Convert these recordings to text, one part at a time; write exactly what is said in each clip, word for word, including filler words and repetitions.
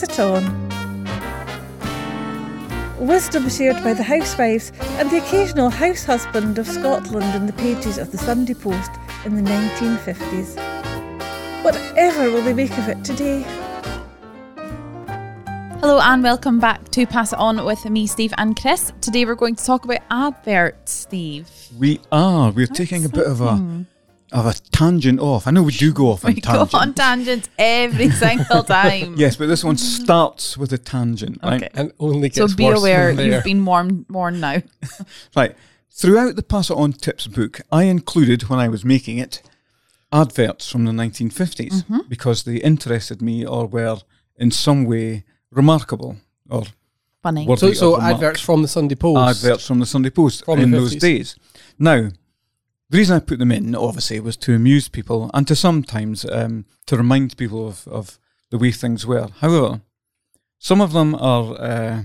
Pass It On. Wisdom shared by the housewives and the occasional house husband of Scotland in the pages of the Sunday Post in the nineteen fifties. Whatever will they make of it today? Hello and welcome back to Pass It On with me, Steve and Chris. Today we're going to talk about adverts, Steve. We are. We're That's taking a bit of a of a tangent off. I know we do go off on we tangents. We go on tangents every single time. Yes, but this one starts with a tangent, right? Okay. And only gets worse. So be worse aware you've been warned, warned now. Right. Throughout the Pass It On tips book, I included, when I was making it, adverts from the nineteen fifties mm-hmm. because they interested me or were in some way remarkable or funny. So, so adverts from the Sunday Post. Adverts from the Sunday Post from in those days. Now, the reason I put them in, obviously, was to amuse people and to sometimes um, to remind people of, of the way things were. However, some of them are, uh,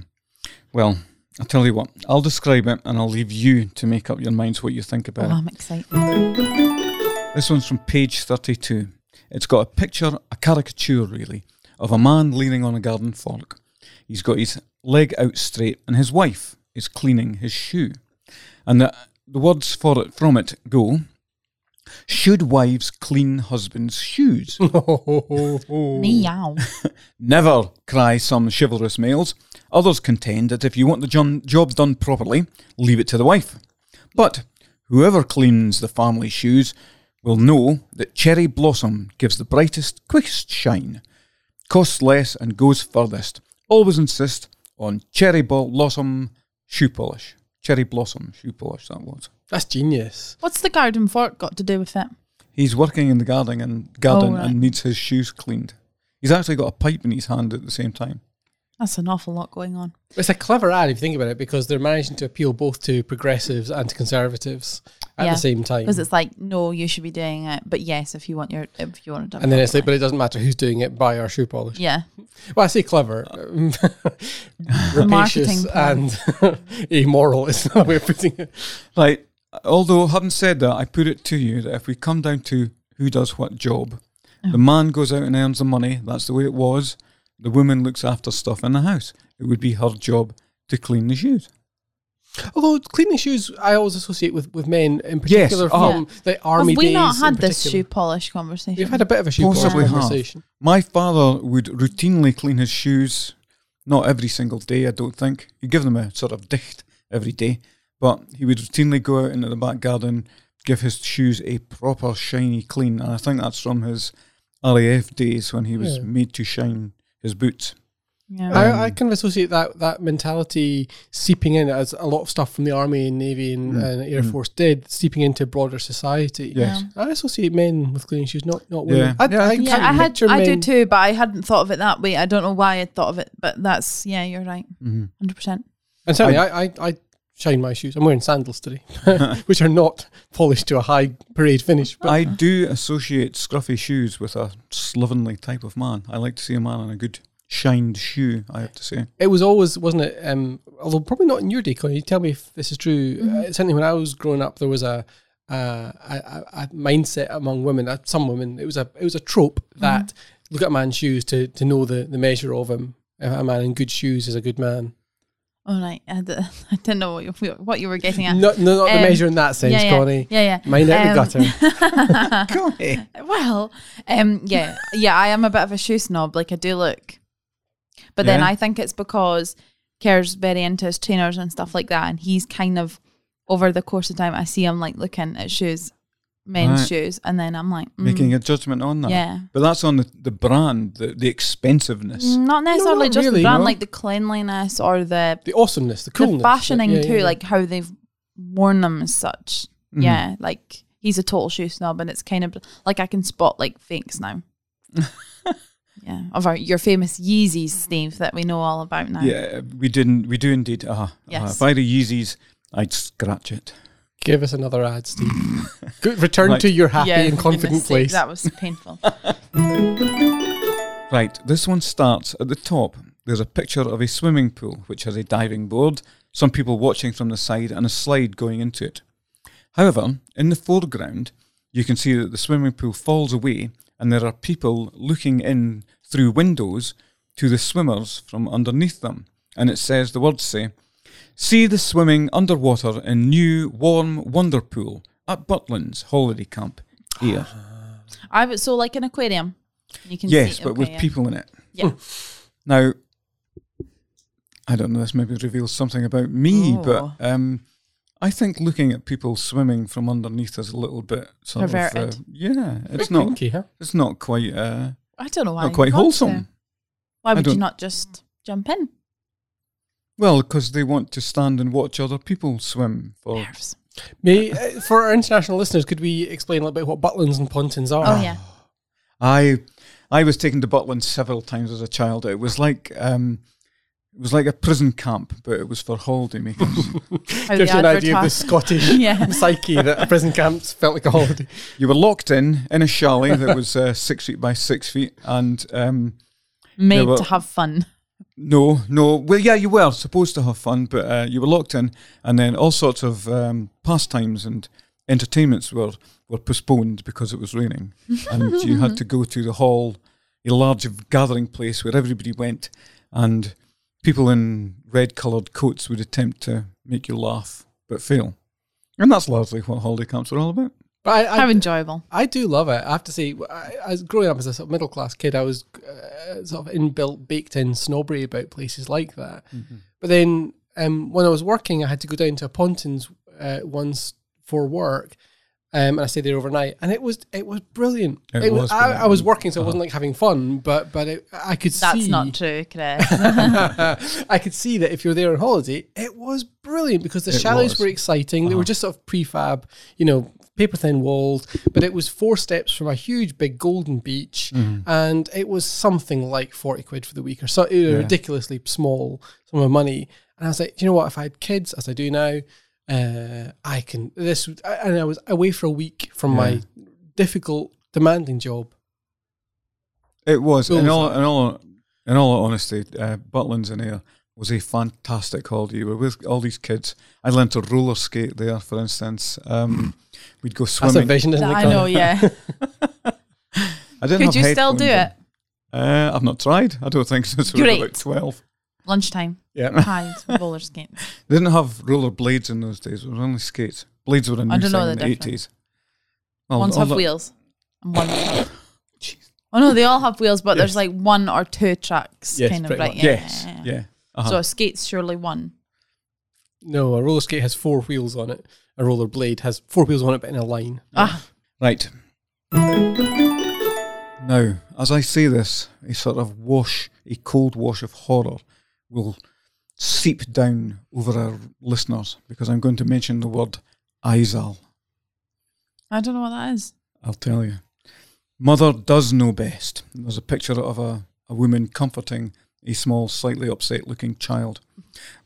well, I'll tell you what, I'll describe it and I'll leave you to make up your minds what you think about oh, it. I'm excited. This one's from page thirty-two. It's got a picture, a caricature really, of a man leaning on a garden fork. He's got his leg out straight and his wife is cleaning his shoe. And the, the words for it from it go, "Should wives clean husbands' shoes?" Meow. "Never," cry some chivalrous males. Others contend that if you want the jo- job done properly, leave it to the wife. But whoever cleans the family shoes will know that Cherry Blossom gives the brightest, quickest shine, costs less and goes furthest. Always insist on Cherry Blossom shoe polish. Cherry Blossom shoe polish, that was. That's genius. What's the garden fork got to do with it? He's working in the garden and garden oh, right. and needs his shoes cleaned. He's actually got a pipe in his hand at the same time. That's an awful lot going on. It's a clever ad if you think about it, because they're managing to appeal both to progressives and to conservatives at yeah. the same time. Because it's like, no, you should be doing it, but yes, if you want your, if you want it done. And then it's like, but it doesn't matter who's doing it, buy our shoe polish. Yeah. Well, I say clever, rapacious and immoral is the way of putting it. Right. Although, having said that, I put it to you that if we come down to who does what job, oh. the man goes out and earns the money. That's the way it was. The woman looks after stuff in the house. It would be her job to clean the shoes. Although cleaning shoes, I always associate with, with men in particular yes, from yeah. the army days. Have we not had this shoe polish conversation? We've had a bit of a shoe Possibly polish conversation. Have. My father would routinely clean his shoes, not every single day, I don't think. He'd give them a sort of dicht every day, but he would routinely go out into the back garden, give his shoes a proper shiny clean, and I think that's from his R A F days when he was yeah. made to shine his boots. Yeah. I, I kind of associate that, that mentality seeping in, as a lot of stuff from the Army and Navy and, mm. and Air mm. Force did, seeping into broader society. Yes. Yeah. I associate men with cleaning shoes, not, not women. Yeah. I, yeah, I, yeah, I, had, I do too, but I hadn't thought of it that way. I don't know why I'd thought of it, but that's, yeah, you're right, mm-hmm. one hundred percent. And certainly, I, I, I shine my shoes. I'm wearing sandals today, which are not polished to a high parade finish. But I do associate scruffy shoes with a slovenly type of man. I like to see a man in a good shined shoe, I have to say. It was always, wasn't it, um, although probably not in your day, Connie, you tell me if this is true, mm-hmm. uh, certainly when I was growing up, there was a uh, a, a mindset among women, uh, some women, it was a it was a trope that mm-hmm. look at a man's shoes to, to know the, the measure of him. A man in good shoes is a good man. Oh, right. I didn't know what you, what you were getting at. No, no not um, the measure in that sense, yeah, yeah, Connie. Yeah, yeah. Mine out um, the gutter. Connie. Well, um, yeah. Yeah, I am a bit of a shoe snob. Like, I do look. But yeah. then I think it's because Kerr's very into his trainers and stuff like that. And he's kind of, over the course of time, I see him, like, looking at shoes, men's right. shoes. And then I'm like, mm. making a judgment on that. Yeah. But that's on the, the brand, the, the expensiveness. Not necessarily no, not just really, the brand, no. like the cleanliness or the... The awesomeness, the coolness. The fashioning yeah, yeah, too, yeah. like how they've worn them as such. Mm-hmm. Yeah, like he's a total shoe snob and it's kind of... Like I can spot like fakes now. yeah, of our, your famous Yeezys, Steve, that we know all about now. Yeah, we didn't. We do indeed. Uh, yes. uh, if I had a Yeezys, I'd scratch it. Give us another ad, Steve. Return right. to your happy yeah, and confident place. That was painful. Right, this one starts at the top. There's a picture of a swimming pool, which has a diving board, some people watching from the side, and a slide going into it. However, in the foreground, you can see that the swimming pool falls away, and there are people looking in through windows to the swimmers from underneath them. And it says, the words say, "See the swimming underwater in new warm wonder pool at Butlin's holiday camp here." I so like an aquarium. You can yes, see but okay, with yeah. people in it. Yeah. Now, I don't know. This maybe reveals something about me, oh. but um, I think looking at people swimming from underneath is a little bit sort perverted. Of, uh, yeah, it's not. It's not quite. Uh, I don't know why. Not quite wholesome. To. Why would you not just jump in? Well, because they want to stand and watch other people swim. For May, uh, for our international listeners, could we explain a little bit what Butlin's and Pontins are? Oh yeah. I I was taken to Butlin's several times as a child. It was like um, it was like a prison camp, but it was for holiday makers. Gives you an idea of the Scottish yeah. psyche that a prison camp felt like a holiday. You were locked in in a chalet that was uh, six feet by six feet, and um, made were, to have fun. No, no. Well, yeah, you were supposed to have fun, but uh, you were locked in, and then all sorts of um, pastimes and entertainments were. were postponed because it was raining, and you had to go to the hall, a large gathering place where everybody went, and people in red-coloured coats would attempt to make you laugh, but fail. And that's largely what holiday camps are all about. I, I, How enjoyable. I do love it. I have to say, I, I was growing up as a sort of middle-class kid, I was uh, sort of inbuilt, baked-in snobbery about places like that. Mm-hmm. But then um, when I was working, I had to go down to a Pontins uh, once for work, Um, and I stayed there overnight, and it was it was brilliant. It, it was. was brilliant. I, I was working, so uh-huh. I wasn't like having fun, but but it, I could That's see. That's not true, Chris. I could see that if you were there on holiday, it was brilliant because the it chalets was. were exciting. Uh-huh. They were just sort of prefab, you know, paper thin walls, but it was four steps from a huge big golden beach, mm. and it was something like forty quid for the week or so. It was yeah. a ridiculously small sum of money, and I was like, you know what? If I had kids, as I do now. Uh, I can this, and I was away for a week from yeah. my difficult, demanding job. It was, in all, in all, in all honesty, uh, Butlin's in here was a fantastic holiday. We were with all these kids. I learned to roller skate there, for instance. Um, we'd go swimming. That's a vision, isn't it? I know, yeah. I didn't. Could you still do it? Uh, I've not tried. I don't think since we were about twelve. Lunchtime. Yeah. Hide roller skates. They didn't have roller blades in those days. It was only skates. Blades were a new thing in the eighties. Well, ones have wheels. And one. Oh no, they all have wheels, but yes. there's like one or two tracks, yes, kind of right. Yeah, yes. Yeah. yeah. Uh-huh. So a skate's surely one. No, a roller skate has four wheels on it. A roller blade has four wheels on it, but in a line. Ah. Right. Now, as I say this, a sort of wash, a cold wash of horror will seep down over our listeners because I'm going to mention the word Izal. I don't know what that is. I'll tell you. Mother does know best. There's a picture of a, a woman comforting a small, slightly upset-looking child.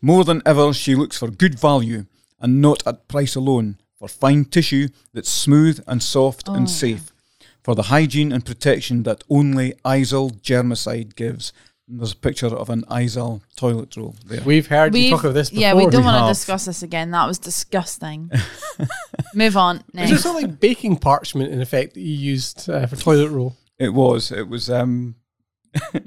More than ever, she looks for good value and not at price alone, for fine tissue that's smooth and soft oh. and safe, for the hygiene and protection that only Izal germicide gives. There's a picture of an Izal toilet roll there. We've heard We've, you talk of this before. Yeah, we don't we want have. to discuss this again. That was disgusting. Move on. Next. Is it sort of like baking parchment, in effect, that you used uh, for toilet roll? It was. It was. Um,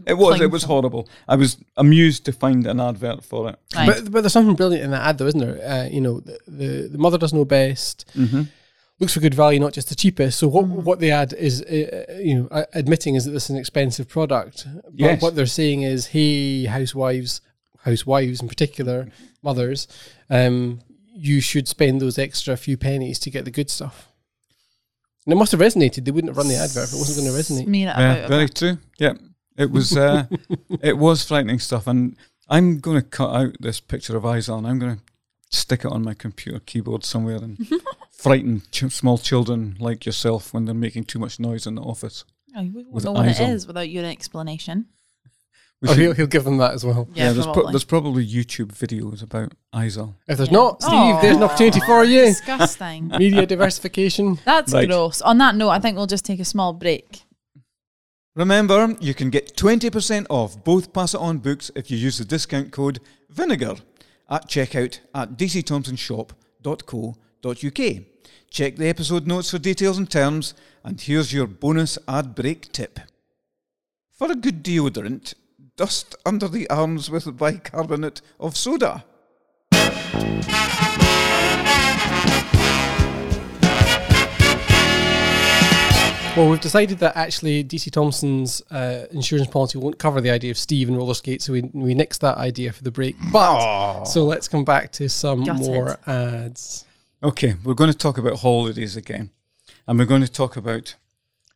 it was. It was horrible. I was amused to find an advert for it. Right. But but there's something brilliant in that ad, though, isn't there? Uh, you know, the, the the mother does know best. Mm-hmm. Looks for good value, not just the cheapest. So what what they add is, uh, you know, uh, admitting is that this is an expensive product. But yes. what they're saying is, hey, housewives, housewives in particular, mothers, um, you should spend those extra few pennies to get the good stuff. And it must have resonated. They wouldn't have run the advert if it wasn't going to resonate. Yeah, very that. true. Yeah, it was. Uh, it was frightening stuff. And I'm going to cut out this picture of Izal, and I'm going to stick it on my computer keyboard somewhere and frighten ch- small children like yourself when they're making too much noise in the office. Oh, we won't know what it is without your explanation. We oh, should, he'll, he'll give them that as well. Yeah, yeah there's, probably. Pro- there's probably YouTube videos about Izal. If there's yeah. not, Steve, oh, there's an opportunity for you. Disgusting. Media diversification. That's right. Gross. On that note, I think we'll just take a small break. Remember, you can get twenty percent off both Pass It On books if you use the discount code VINEGAR at checkout at d c thompson shop dot co dot u k. Check the episode notes for details and terms, and here's your bonus ad break tip. For a good deodorant, dust under the arms with bicarbonate of soda. Well, we've decided that actually D C Thompson's uh, insurance policy won't cover the idea of Steve and roller skates, so we we nixed that idea for the break. But, oh. so let's come back to some Got more it. ads. Okay, we're going to talk about holidays again. And we're going to talk about,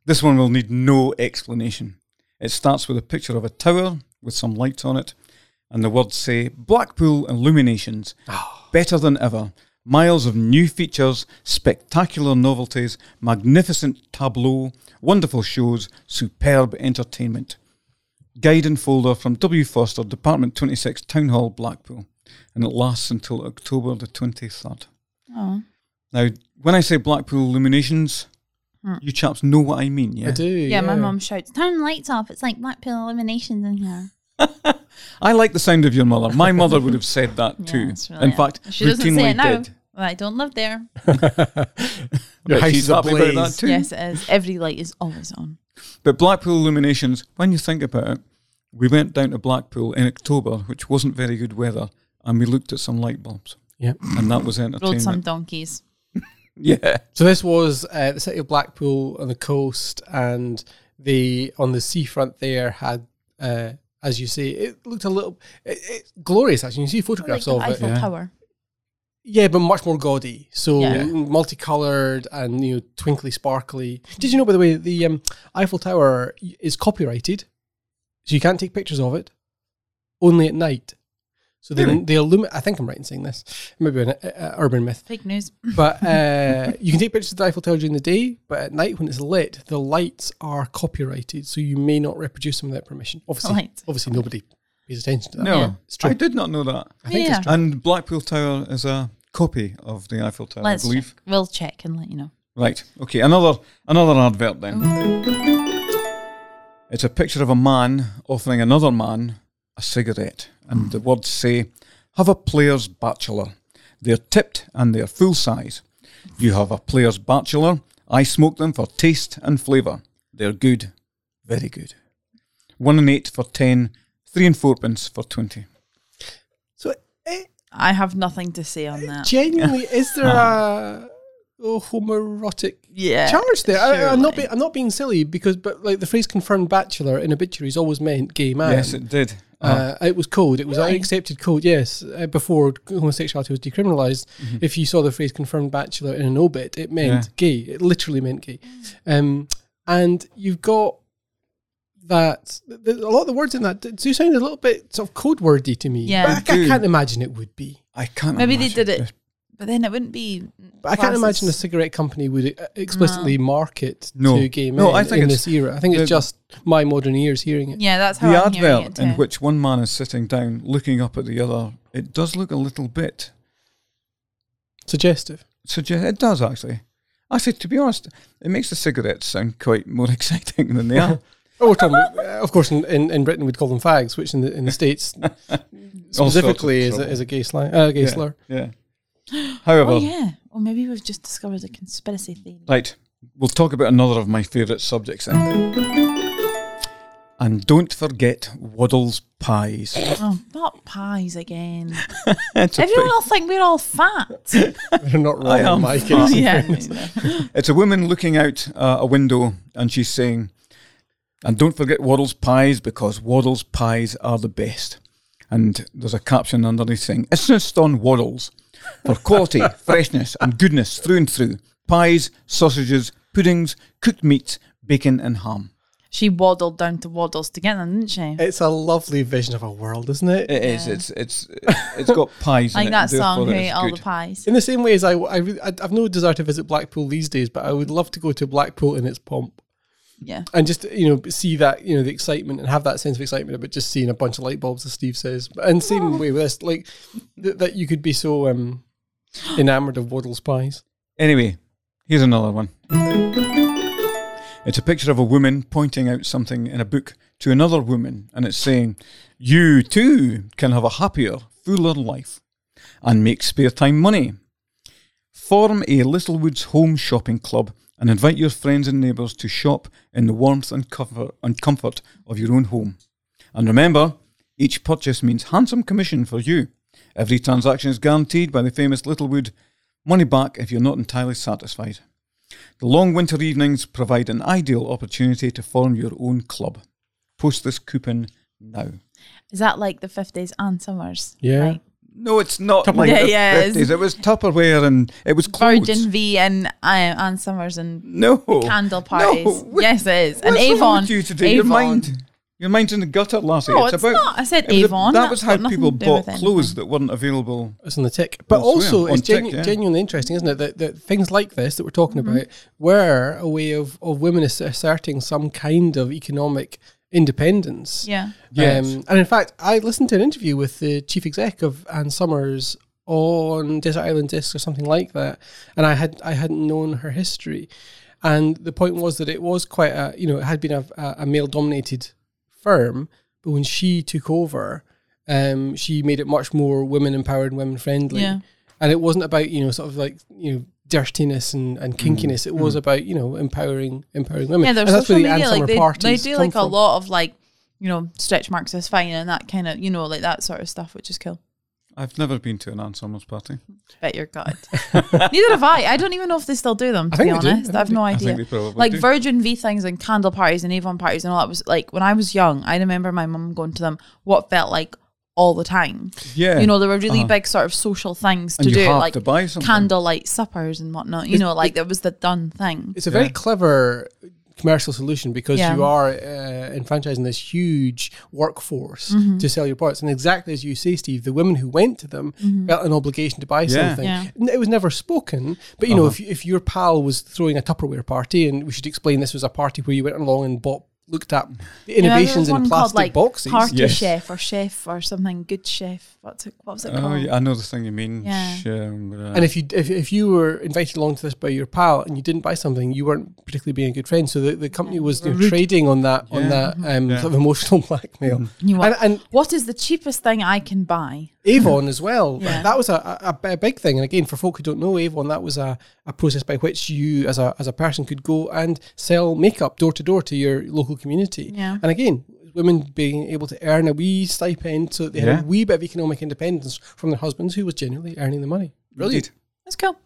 this one will need no explanation. It starts with a picture of a tower with some lights on it, and the words say, Blackpool Illuminations, oh. better than ever. Miles of new features, spectacular novelties, magnificent tableaux, wonderful shows, superb entertainment. Guide and folder from W. Foster, Department twenty-six, Town Hall, Blackpool. And it lasts until October the twenty-third. Oh. Now, when I say Blackpool Illuminations, mm. you chaps know what I mean, yeah? I do, yeah. yeah. My mum shouts, turn lights off, it's like Blackpool Illuminations in here. I like the sound of your mother. My mother would have said that yeah, too. Really in fact, she doesn't say it now. Well, I don't live there. Your house is ablaze. About that too. Yes, it is. Every light is always on. But Blackpool Illuminations, when you think about it, we went down to Blackpool in October, which wasn't very good weather, and we looked at some light bulbs. Yeah, and that was entertainment. Rode some donkeys. Yeah. So this was uh, the city of Blackpool on the coast, and they on the seafront there had. Uh, As you say, it looked a little it, it, glorious. Actually, you see photographs like of Eiffel it. Eiffel Tower. Yeah. yeah, but much more gaudy. So yeah. multicolored and you know twinkly, sparkly. Did you know, by the way, the um, Eiffel Tower is copyrighted, so you can't take pictures of it. Only at night. So they really? they illuminate. I think I'm right in saying this. It might be an uh, urban myth. Fake news. But uh, you can take pictures of the Eiffel Tower during the day, but at night when it's lit, the lights are copyrighted, so you may not reproduce them without permission. Obviously, right. obviously nobody pays attention to that. No, yeah. It's true. I did not know that. I think yeah. it's true. And Blackpool Tower is a copy of the Eiffel Tower, Let's I believe. Check. We'll check and let you know. Right. Okay. Another another advert then. It's a picture of a man offering another man a cigarette. And the words say, have a player's bachelor. They're tipped and they're full size. You have a player's bachelor. I smoke them for taste and flavour. They're good. Very good. One and eight for ten. Three and fourpence for twenty. So it, I have nothing to say on that. Genuinely, is there a oh, homoerotic yeah, charge there? I, I'm, not be, I'm not being silly, because but like the phrase confirmed bachelor in obituaries always meant gay man. Yes, it did. Uh, it was code. It was really? an accepted code, yes. Uh, before homosexuality was decriminalised, mm-hmm. if you saw the phrase confirmed bachelor in an obit, it meant yeah. gay. It literally meant gay. Um, and you've got that, a lot of the words in that do sound a little bit sort of code wordy to me. Yeah. But I, I can't imagine it would be. I can't Maybe imagine. Maybe they did it, but then it wouldn't be. But I can't imagine a cigarette company would explicitly no. market no. to gay men no, I think in this era. I think it's just my modern ears hearing it. Yeah, that's how the I'm hearing it. The advert in which one man is sitting down looking up at the other, it does look a little bit suggestive. Sugge- it does, actually. I said, to be honest, it makes the cigarettes sound quite more exciting than they are. Oh, we're talking about, uh, of course, in, in, in Britain we'd call them fags, which in the in the States specifically is a, is a gay, slang, uh, gay yeah, slur. Yeah. However, oh yeah, or maybe we've just discovered a conspiracy theory. Right, we'll talk about another of my favourite subjects then. And don't forget Waddle's pies. Oh, not pies again. Everyone will think we're all fat. They're not wrong. I am my fat. Yeah. It's a woman looking out uh, a window and she's saying, and don't forget Waddle's pies because Waddle's pies are the best. And there's a caption underneath saying, insist on Waddle's. For quality, freshness and goodness through and through. Pies, sausages, puddings, cooked meats, bacon and ham. She waddled down to Waddle's to get them, didn't she? It's a lovely vision of a world, isn't it? It yeah. is. It's it's it's got pies in like it. Like that song, hey, all good. The pies. In the same way as I, I, I've no desire to visit Blackpool these days, but I would love to go to Blackpool in its pomp. Yeah. And just, you know, see that, you know, the excitement and have that sense of excitement about just seeing a bunch of light bulbs, as Steve says. And same way with this, like, th- that you could be so um, enamoured of Waddle's pies. Anyway, here's another one. It's a picture of a woman pointing out something in a book to another woman, and it's saying, you too can have a happier, fuller life and make spare time money. Form a Littlewoods home shopping club and invite your friends and neighbours to shop in the warmth and comfort, and comfort of your own home. And remember, each purchase means handsome commission for you. Every transaction is guaranteed by the famous Littlewood. Money back if you're not entirely satisfied. The long winter evenings provide an ideal opportunity to form your own club. Post this coupon now. Is that like the fifties Ann Summers? Yeah. Right? No, it's not Tupperware. Like yeah, the yeah, fifties. It was Tupperware and it was clothes. Virgin V and uh, Ann Summers and no. candle parties. No. What, yes, it is. And Avon. With you today? Avon. Your mind, your mind's in the gutter, Lassie. No, it's, it's about, not. I said Avon. That was how people bought clothes that weren't available. It's on the tick. But also, it's genu- tick, yeah. genuinely interesting, isn't it? That, that things like this that we're talking mm-hmm. about were a way of, of women asserting some kind of economic independence. Yeah. Yes. Um, and in fact, I listened to an interview with the chief exec of Ann Summers on Desert Island Discs or something like that, and I had I hadn't known her history, and the point was that it was quite a you know it had been a, a male dominated firm, but when she took over, um, she made it much more women empowered and women friendly, yeah. and it wasn't about you know sort of like you know. dirtiness and, and kinkiness. Mm. It was mm. about, you know, empowering empowering women. Yeah, there's social media, the like they, they do like from. a lot of like, you know, stretch marks is fine and that kind of, you know, like that sort of stuff, which is cool. I've never been to an Ann Summers party. Bet your God. Neither have I. I don't even know if they still do them, to be honest. I, I have no idea. I think they like do. Virgin V things and candle parties and Avon parties and all that was like, when I was young, I remember my mum going to them, what felt like all the time. Yeah. You know, there were really uh-huh. big sort of social things and to do, like to candlelight suppers and whatnot. You it's, know, like it, that was the done thing. It's a yeah. very clever commercial solution because yeah. you are uh, enfranchising this huge workforce mm-hmm. to sell your products. And exactly as you say, Steve, the women who went to them mm-hmm. felt an obligation to buy yeah. something. Yeah. It was never spoken, but you uh-huh. know, if, if your pal was throwing a Tupperware party, and we should explain this was a party where you went along and bought looked at the innovations yeah, in plastic like boxes. Party yes. chef or chef or something. Good chef. What's it, what was it called? Oh, yeah, I know the thing you mean. Yeah. And if you if, if you were invited along to this by your pal and you didn't buy something, you weren't particularly being a good friend. So the, the company yeah, was you know, trading on that yeah. on that um, yeah. sort of emotional blackmail. You and, and what is the cheapest thing I can buy? Avon as well. Yeah. That was a, a, a big thing. And again, for folk who don't know Avon, that was a, a process by which you as a as a person could go and sell makeup door to door to your local community. Yeah. And again, women being able to earn a wee stipend so that they yeah. had a wee bit of economic independence from their husbands who was generally earning the money. Brilliant. Indeed. That's cool.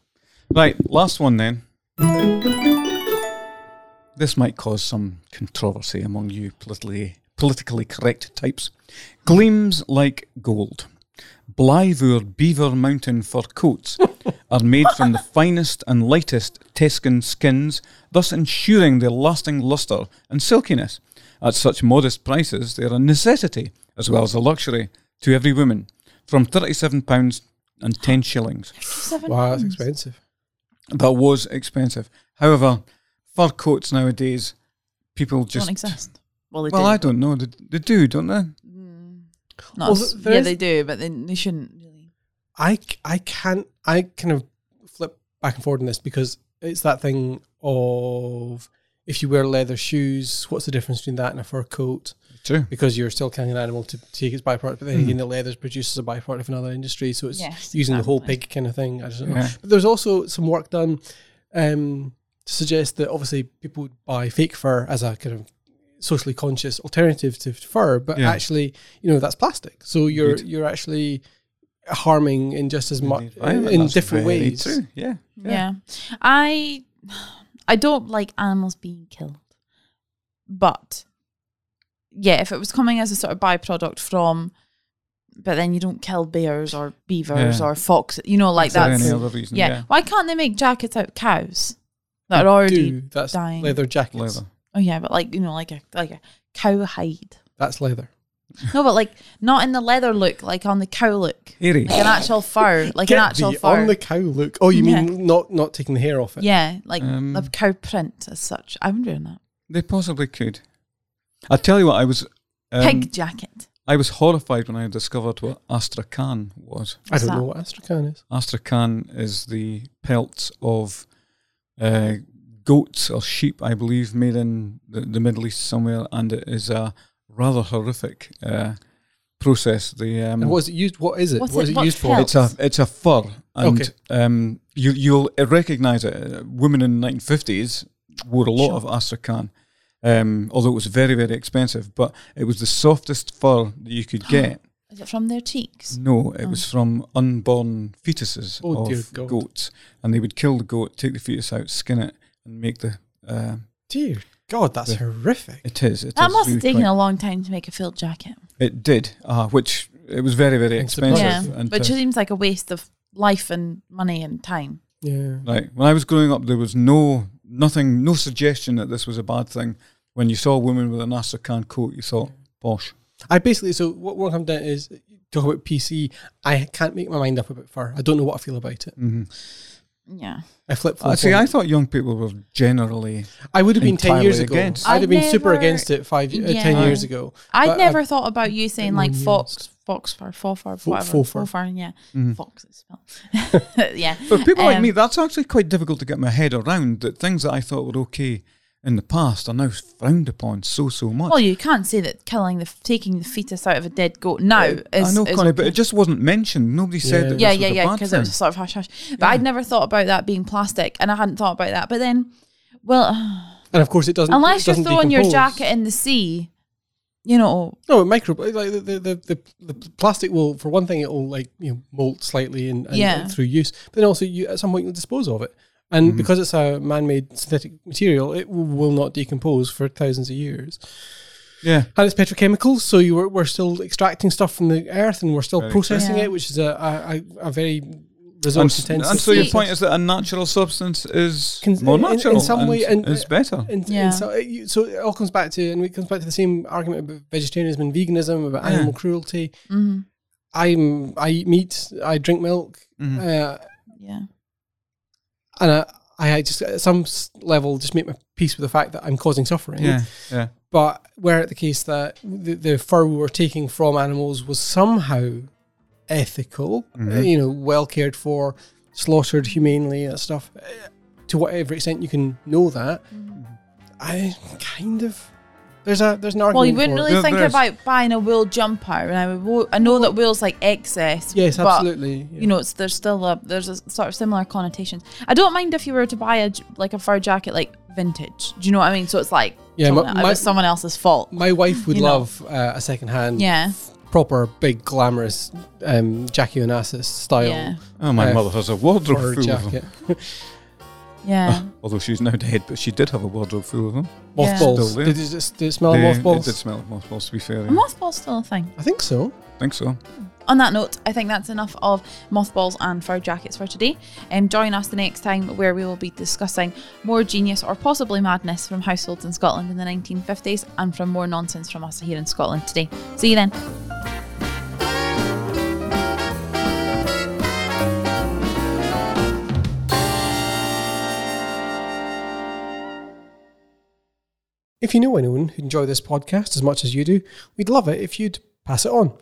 Right, last one then. This might cause some controversy among you politically, politically correct types. Gleams like gold. Blyvoor Beaver Mountain fur coats are made from the finest and lightest Tescan skins, thus ensuring their lasting lustre and silkiness. At such modest prices, they are a necessity, as well as a luxury, to every woman, from thirty-seven pounds and ten shillings. Wow, that's expensive. That was expensive. However, fur coats nowadays, people just... don't exist. Well, they well do. I don't know. They, they do, don't they? Well, yeah, they do, but they, they shouldn't really. I, I can't, I kind of flip back and forward on this because it's that thing of if you wear leather shoes, what's the difference between that and a fur coat? True. Because you're still killing an animal to take its byproduct, but then mm. again, the leather's produced as a byproduct of another industry, so it's yes, using definitely. the whole pig kind of thing. I just don't yeah. know. But there's also some work done um, to suggest that obviously people would buy fake fur as a kind of socially conscious alternative to fur, but yeah. actually, you know, that's plastic. So you're Indeed. you're actually harming in just as much in, in different ways. True. Yeah, yeah, yeah. I I don't like animals being killed, but yeah, if it was coming as a sort of byproduct from, but then you don't kill bears or beavers yeah. or foxes, you know, like Is that's there any other reason? Yeah. yeah. Why can't they make jackets out of cows that they are already do. That's dying? Leather jackets. Leather. Oh yeah, but like you know, like a like a cow hide. That's leather. No, but like not in the leather look, like on the cow look, Eerie. like an actual fur, like Get an actual the, fur on the cow look. Oh, you yeah. mean not not taking the hair off it? Yeah, like um, the cow print as such. I'm doing that. They possibly could. I tell you what, I was um, pig jacket. I was horrified when I discovered what Astrakhan was. What's I don't that? know what Astrakhan is. Astrakhan is the pelts of. Uh, Goats or sheep, I believe, made in the, the Middle East somewhere, and it is a rather horrific uh, process. The um, and what is it used? What is it? What's what is it, it used for? It's a it's a fur, and okay. um, you you'll recognise it. Women in the nineteen fifties wore a lot sure. of Astrakhan. um, although it was very, very expensive. But it was the softest fur that you could get. Is it from their cheeks? No, it oh. was from unborn fetuses oh, of goats. And they would kill the goat, take the fetus out, skin it, and make the... Uh, dear God, that's the, horrific. It is. It that is must really have taken quite, a long time to make a felt jacket. It did, uh, which it was very, very it's expensive. Yeah, and which uh, seems like a waste of life and money and time. Yeah. Right. When I was growing up, there was no nothing, no suggestion that this was a bad thing. When you saw a woman with an Astrakhan coat, you thought, posh. I basically, so what, what I've done is, talk about P C, I can't make my mind up about fur. I don't know what I feel about it. Mm-hmm. Yeah. I flip uh, See, I thought young people were generally I would have been ten years ago. Against. I'd, I'd have never, been super against it five, yeah. uh, ten years ago. I'd never I've, thought about you saying like fox, fox fur, fox fur, whatever. Fox fur, yeah. Mm-hmm. Fox is spelled. Yeah. For people um, like me, that's actually quite difficult to get my head around, that things that I thought were okay in the past are now frowned upon so, so much. Well, you can't say that killing the, f- taking the fetus out of a dead goat now uh, is... I know, is Connie, but it just wasn't mentioned. Nobody said yeah. that yeah, this yeah, was yeah, a bad thing. Yeah, yeah, yeah, because it was sort of hush-hush. But yeah. I'd never thought about that being plastic, and I hadn't thought about that. But then, well... And of course it doesn't Unless it doesn't you're throwing decompose. Your jacket in the sea, you know... No, micro... Like the, the, the, the plastic will, for one thing, it will, like, you know, molt slightly and, and yeah. through use. But then also, you at some point, you'll dispose of it. And mm-hmm. because it's a man-made synthetic material, it w- will not decompose for thousands of years. Yeah. And it's petrochemicals, so you were, we're still extracting stuff from the earth and we're still very processing yeah. it, which is a, a, a very resource-intensive... And, and so your point is that a natural substance is Con- more natural in, in some way, and, and is better. In, yeah. in so, it, so it all comes back to, and it comes back to the same argument about vegetarianism and veganism, about yeah. animal cruelty. Mm-hmm. I'm, I eat meat, I drink milk. Mm-hmm. Uh, yeah. And I, I just, at some level, just make my peace with the fact that I'm causing suffering. Yeah, yeah. But where it the case that the, the fur we were taking from animals was somehow ethical, mm-hmm. you know, well cared for, slaughtered humanely, that stuff, to whatever extent you can know that, mm-hmm. I kind of... There's a there's an argument. Well, you wouldn't really it. think there's about buying a wool jumper, and I would, I know that wool's like excess. Yes, but, absolutely. Yeah. You know, it's there's still a there's a sort of similar connotations. I don't mind if you were to buy a like a fur jacket like vintage. Do you know what I mean? So it's like yeah, my, my, it was someone else's fault. My wife would love uh, a secondhand. Yeah. Proper big glamorous um, Jackie Onassis style. Yeah. Oh, my uh, mother has a wardrobe full jacket. Of them. Yeah. Uh, although she's now dead, but she did have a wardrobe full of them. Mothballs. Yeah. Did, it just, did it smell of mothballs? It did smell of mothballs, to be fair. Yeah. Are mothballs still a thing? I think so. I think so. On that note, I think that's enough of mothballs and fur jackets for today. Um, join us the next time where we will be discussing more genius or possibly madness from households in Scotland in the nineteen fifties and from more nonsense from us here in Scotland today. See you then. If you know anyone who'd enjoy this podcast as much as you do, we'd love it if you'd pass it on.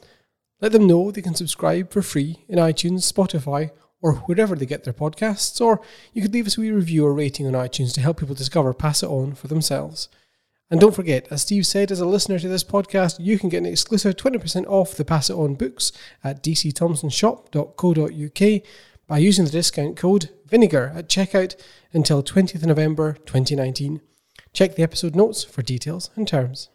Let them know they can subscribe for free in iTunes, Spotify, or wherever they get their podcasts, or you could leave us a wee review or rating on iTunes to help people discover Pass It On for themselves. And don't forget, as Steve said, as a listener to this podcast, you can get an exclusive twenty percent off the Pass It On books at d c thompson shop dot co dot u k by using the discount code VINEGAR at checkout until twentieth of November twenty nineteen. Check the episode notes for details and terms.